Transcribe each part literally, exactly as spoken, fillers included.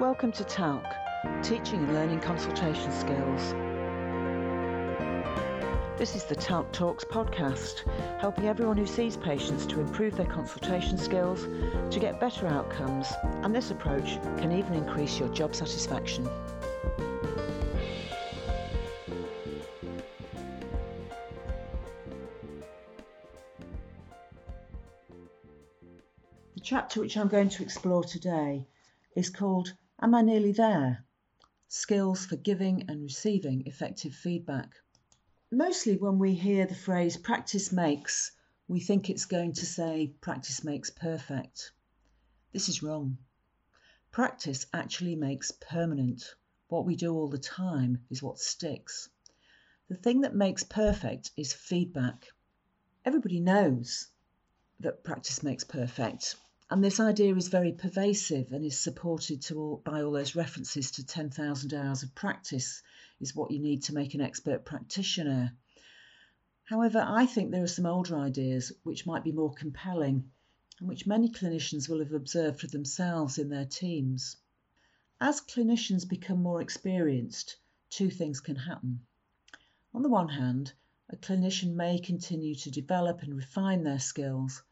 Welcome to talc, Teaching and Learning Consultation Skills. This is the talc Talks podcast, helping everyone who sees patients to improve their consultation skills, to get better outcomes, and this approach can even increase your job satisfaction. The chapter which I'm going to explore today is called Am I Nearly There? Skills for Giving and Receiving Effective Feedback. Mostly when we hear the phrase practice makes, we think it's going to say practice makes perfect. This is wrong. Practice actually makes permanent. What we do all the time is what sticks. The thing that makes perfect is feedback. Everybody knows that practice makes perfect. And this idea is very pervasive and is supported to all, by all those references to ten thousand hours of practice is what you need to make an expert practitioner. However, I think there are some older ideas which might be more compelling and which many clinicians will have observed for themselves in their teams. As clinicians become more experienced, two things can happen. On the one hand, a clinician may continue to develop and refine their skills.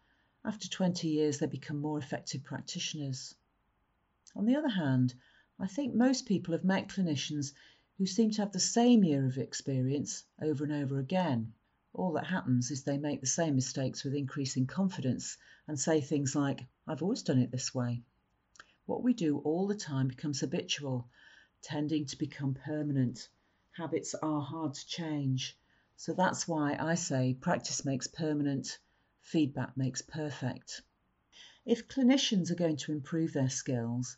After twenty years, they become more effective practitioners. On the other hand, I think most people have met clinicians who seem to have the same year of experience over and over again. All that happens is they make the same mistakes with increasing confidence and say things like, I've always done it this way. What we do all the time becomes habitual, tending to become permanent. Habits are hard to change. So that's why I say practice makes permanent. Feedback makes perfect. If clinicians are going to improve their skills,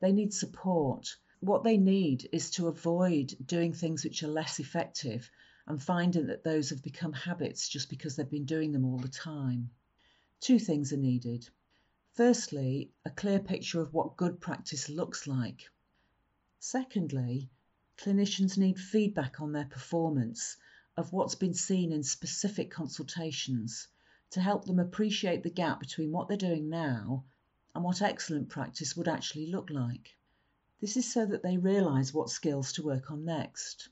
they need support. What they need is to avoid doing things which are less effective and finding that those have become habits just because they've been doing them all the time. Two things are needed. Firstly, a clear picture of what good practice looks like. Secondly, clinicians need feedback on their performance of what's been seen in specific consultations, to help them appreciate the gap between what they're doing now and what excellent practice would actually look like. This is so that they realise what skills to work on next.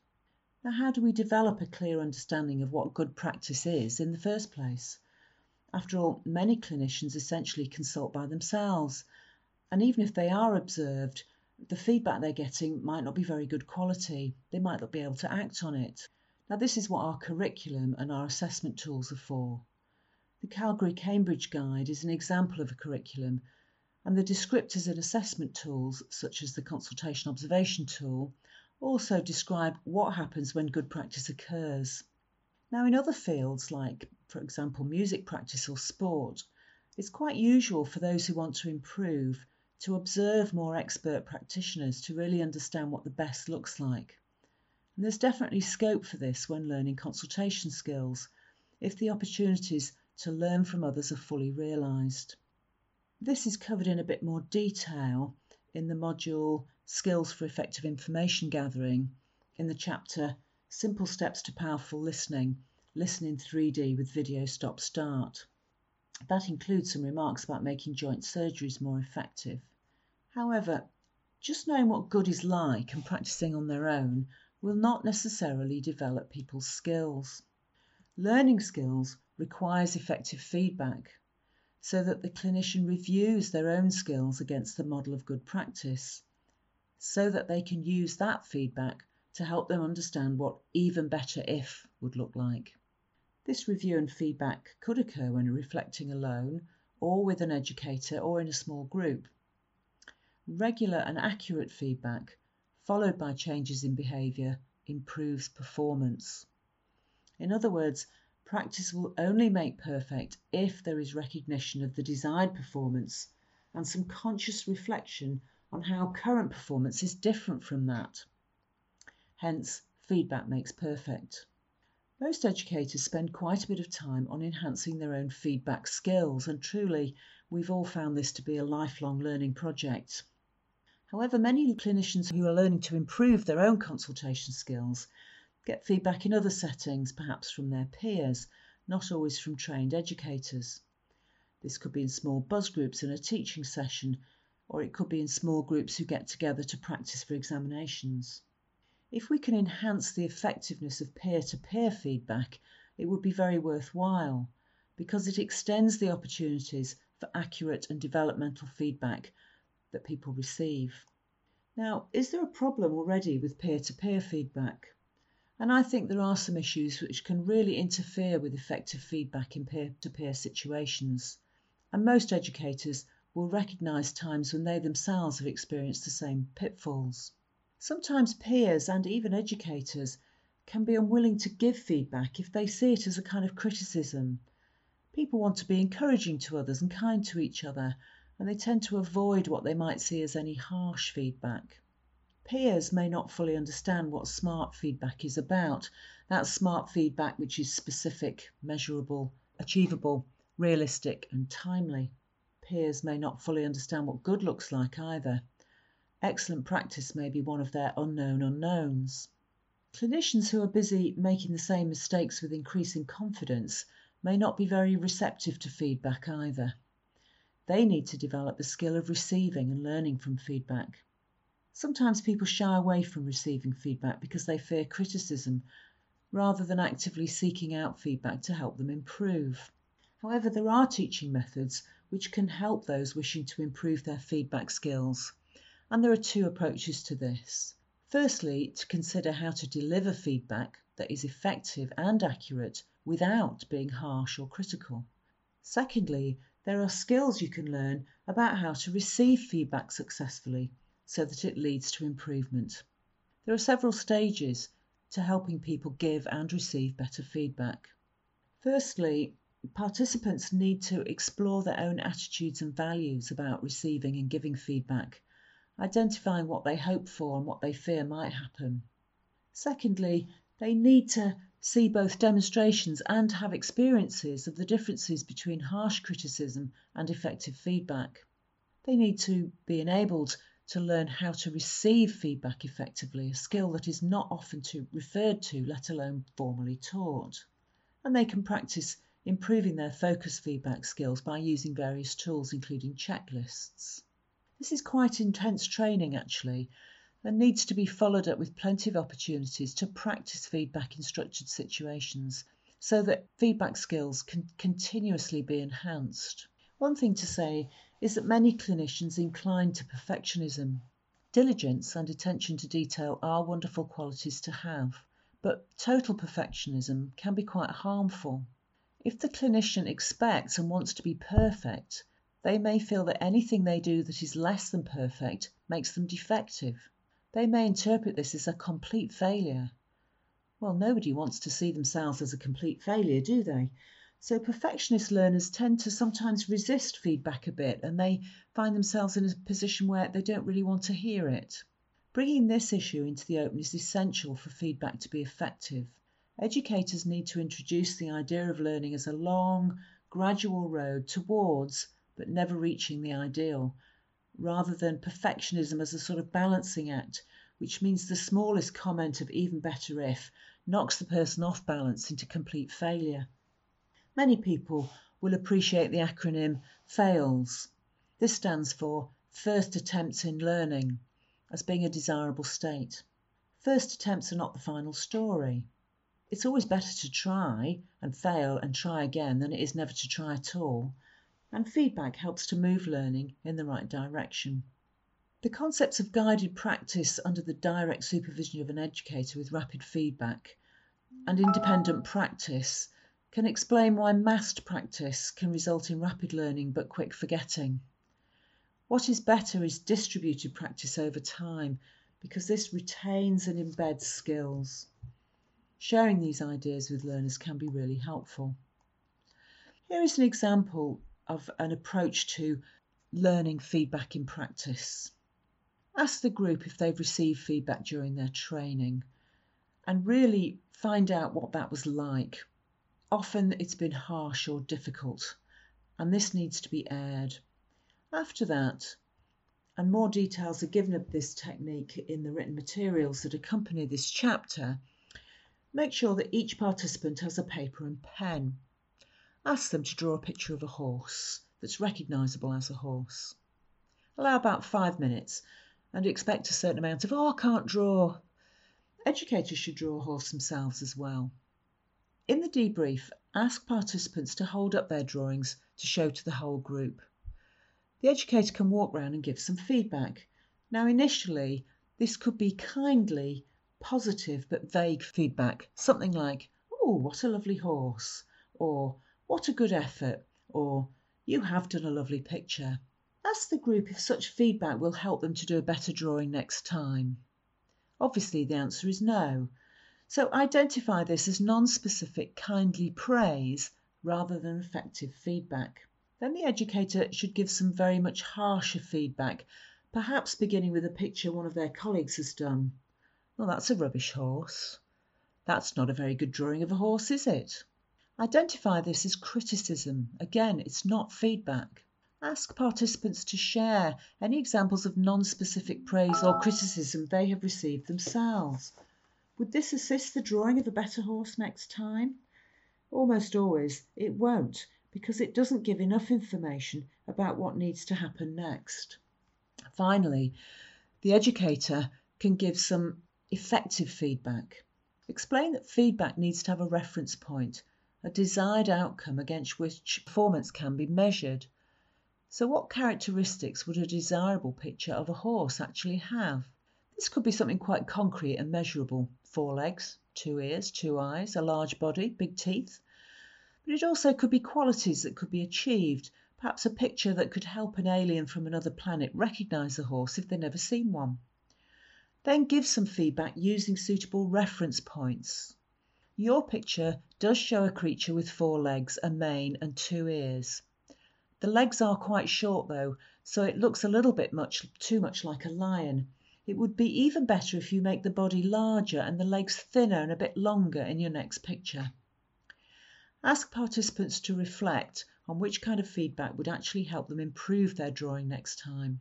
Now, how do we develop a clear understanding of what good practice is in the first place? After all, many clinicians essentially consult by themselves, and even if they are observed, the feedback they're getting might not be very good quality. They might not be able to act on it. Now, this is what our curriculum and our assessment tools are for. The Calgary Cambridge Guide is an example of a curriculum, and the descriptors and assessment tools, such as the consultation observation tool, also describe what happens when good practice occurs. Now, in other fields like, for example, music practice or sport, it's quite usual for those who want to improve to observe more expert practitioners to really understand what the best looks like. And there's definitely scope for this when learning consultation skills, if the opportunities to learn from others are fully realised. This is covered in a bit more detail in the module Skills for Effective Information Gathering in the chapter Simple Steps to Powerful Listening, Listen in three D with Video Stop Start. That includes some remarks about making joint surgeries more effective. However, just knowing what good is like and practising on their own will not necessarily develop people's skills. Learning skills requires effective feedback so that the clinician reviews their own skills against the model of good practice so that they can use that feedback to help them understand what even better if would look like. This review and feedback could occur when reflecting alone or with an educator or in a small group. Regular and accurate feedback followed by changes in behaviour improves performance. In other words, practice will only make perfect if there is recognition of the desired performance and some conscious reflection on how current performance is different from that. Hence, feedback makes perfect. Most educators spend quite a bit of time on enhancing their own feedback skills, and truly, we've all found this to be a lifelong learning project. However, many clinicians who are learning to improve their own consultation skills get feedback in other settings, perhaps from their peers, not always from trained educators. This could be in small buzz groups in a teaching session, or it could be in small groups who get together to practice for examinations. If we can enhance the effectiveness of peer-to-peer feedback, it would be very worthwhile, because it extends the opportunities for accurate and developmental feedback that people receive. Now, is there a problem already with peer-to-peer feedback? And I think there are some issues which can really interfere with effective feedback in peer-to-peer situations. And most educators will recognise times when they themselves have experienced the same pitfalls. Sometimes peers and even educators can be unwilling to give feedback if they see it as a kind of criticism. People want to be encouraging to others and kind to each other, and they tend to avoid what they might see as any harsh feedback. Peers may not fully understand what SMART feedback is about. That's SMART feedback which is specific, measurable, achievable, realistic and timely. Peers may not fully understand what good looks like either. Excellent practice may be one of their unknown unknowns. Clinicians who are busy making the same mistakes with increasing confidence may not be very receptive to feedback either. They need to develop the skill of receiving and learning from feedback. Sometimes people shy away from receiving feedback because they fear criticism, rather than actively seeking out feedback to help them improve. However, there are teaching methods which can help those wishing to improve their feedback skills. And there are two approaches to this. Firstly, to consider how to deliver feedback that is effective and accurate without being harsh or critical. Secondly, there are skills you can learn about how to receive feedback successfully so that it leads to improvement. There are several stages to helping people give and receive better feedback. Firstly, participants need to explore their own attitudes and values about receiving and giving feedback, identifying what they hope for and what they fear might happen. Secondly, they need to see both demonstrations and have experiences of the differences between harsh criticism and effective feedback. They need to be enabled to learn how to receive feedback effectively, a skill that is not often to referred to, let alone formally taught. And they can practice improving their focus feedback skills by using various tools, including checklists. This is quite intense training, actually, and needs to be followed up with plenty of opportunities to practice feedback in structured situations so that feedback skills can continuously be enhanced. One thing to say is that many clinicians incline to perfectionism. Diligence and attention to detail are wonderful qualities to have, but total perfectionism can be quite harmful. If the clinician expects and wants to be perfect, they may feel that anything they do that is less than perfect makes them defective. They may interpret this as a complete failure. Well, nobody wants to see themselves as a complete failure, do they? So perfectionist learners tend to sometimes resist feedback a bit, and they find themselves in a position where they don't really want to hear it. Bringing this issue into the open is essential for feedback to be effective. Educators need to introduce the idea of learning as a long, gradual road towards but never reaching the ideal, rather than perfectionism as a sort of balancing act, which means the smallest comment of even better if knocks the person off balance into complete failure. Many people will appreciate the acronym FAILS. This stands for First Attempts in Learning, as being a desirable state. First attempts are not the final story. It's always better to try and fail and try again than it is never to try at all. And feedback helps to move learning in the right direction. The concepts of guided practice under the direct supervision of an educator with rapid feedback and independent practice can explain why massed practice can result in rapid learning but quick forgetting. What is better is distributed practice over time, because this retains and embeds skills. Sharing these ideas with learners can be really helpful. Here is an example of an approach to learning feedback in practice. Ask the group if they've received feedback during their training and really find out what that was like. Often it's been harsh or difficult, and this needs to be aired. After that, and more details are given of this technique in the written materials that accompany this chapter, make sure that each participant has a paper and pen. Ask them to draw a picture of a horse that's recognisable as a horse. Allow about five minutes and expect a certain amount of, oh, I can't draw. Educators should draw horse themselves as well. In the debrief, ask participants to hold up their drawings to show to the whole group. The educator can walk round and give some feedback. Now, initially, this could be kindly, positive but vague feedback. Something like, oh, what a lovely horse, or what a good effort, or you have done a lovely picture. Ask the group if such feedback will help them to do a better drawing next time. Obviously, the answer is no. So identify this as non-specific, kindly praise rather than effective feedback. Then the educator should give some very much harsher feedback, perhaps beginning with a picture one of their colleagues has done. Well, that's a rubbish horse. That's not a very good drawing of a horse, is it? Identify this as criticism. Again, it's not feedback. Ask participants to share any examples of non-specific praise or criticism they have received themselves. Would this assist the drawing of a better horse next time? Almost always, it won't, because it doesn't give enough information about what needs to happen next. Finally, the educator can give some effective feedback. Explain that feedback needs to have a reference point, a desired outcome against which performance can be measured. So what characteristics would a desirable picture of a horse actually have? This could be something quite concrete and measurable. Four legs, two ears, two eyes, a large body, big teeth. But it also could be qualities that could be achieved, perhaps a picture that could help an alien from another planet recognise a horse if they've never seen one. Then give some feedback using suitable reference points. Your picture does show a creature with four legs, a mane and two ears. The legs are quite short though, so it looks a little bit much, too much like a lion. It would be even better if you make the body larger and the legs thinner and a bit longer in your next picture. Ask participants to reflect on which kind of feedback would actually help them improve their drawing next time.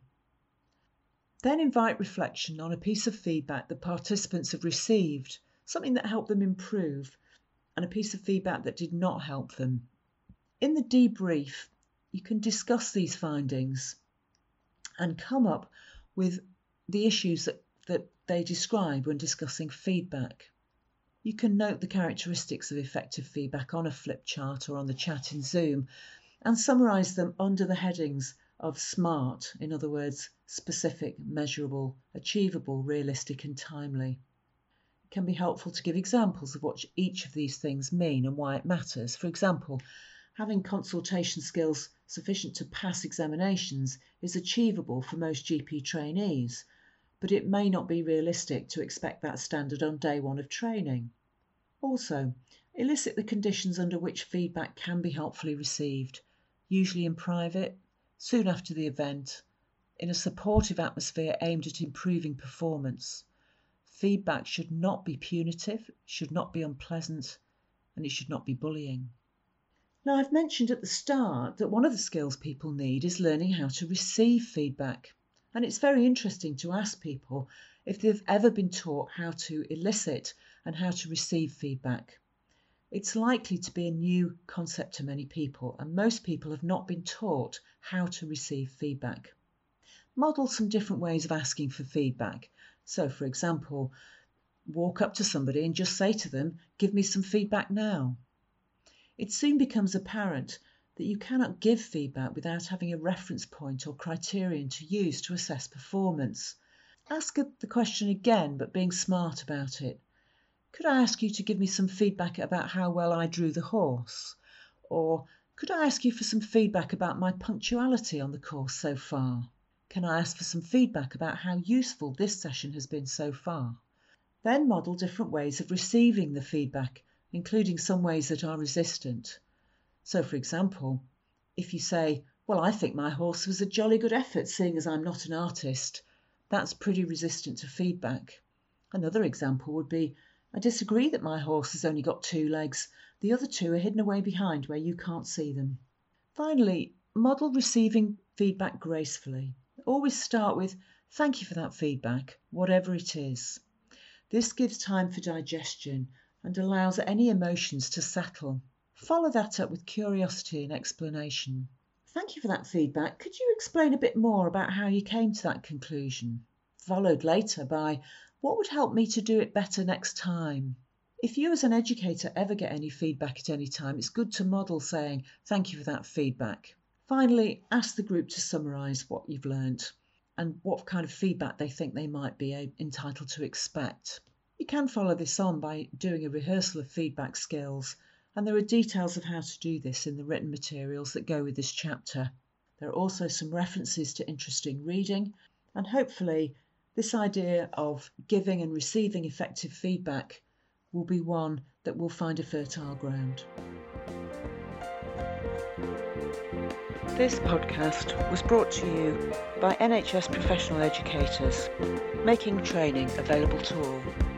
Then invite reflection on a piece of feedback the participants have received, something that helped them improve, and a piece of feedback that did not help them. In the debrief, you can discuss these findings and come up with the issues that, that they describe when discussing feedback. You can note the characteristics of effective feedback on a flip chart or on the chat in Zoom and summarise them under the headings of SMART, in other words, specific, measurable, achievable, realistic and timely. It can be helpful to give examples of what each of these things mean and why it matters. For example, having consultation skills sufficient to pass examinations is achievable for most G P trainees, but it may not be realistic to expect that standard on day one of training. Also, elicit the conditions under which feedback can be helpfully received, usually in private, soon after the event, in a supportive atmosphere aimed at improving performance. Feedback should not be punitive, should not be unpleasant, and it should not be bullying. Now, I've mentioned at the start that one of the skills people need is learning how to receive feedback. And it's very interesting to ask people if they've ever been taught how to elicit and how to receive feedback. It's likely to be a new concept to many people, and most people have not been taught how to receive feedback. Model some different ways of asking for feedback. So, for example, walk up to somebody and just say to them, "Give me some feedback now." It soon becomes apparent that you cannot give feedback without having a reference point or criterion to use to assess performance. Ask the question again, but being smart about it. Could I ask you to give me some feedback about how well I drew the horse? Or could I ask you for some feedback about my punctuality on the course so far? Can I ask for some feedback about how useful this session has been so far? Then model different ways of receiving the feedback, including some ways that are resistant. So, for example, if you say, well, I think my horse was a jolly good effort, seeing as I'm not an artist, that's pretty resistant to feedback. Another example would be, I disagree that my horse has only got two legs. The other two are hidden away behind where you can't see them. Finally, model receiving feedback gracefully. Always start with, thank you for that feedback, whatever it is. This gives time for digestion and allows any emotions to settle. Follow that up with curiosity and explanation. Thank you for that feedback. Could you explain a bit more about how you came to that conclusion? Followed later by, what would help me to do it better next time? If you as an educator ever get any feedback at any time, it's good to model saying, thank you for that feedback. Finally, ask the group to summarise what you've learnt and what kind of feedback they think they might be entitled to expect. You can follow this on by doing a rehearsal of feedback skills, and there are details of how to do this in the written materials that go with this chapter. There are also some references to interesting reading, and hopefully this idea of giving and receiving effective feedback will be one that will find a fertile ground. This podcast was brought to you by N H S Professional Educators, making training available to all.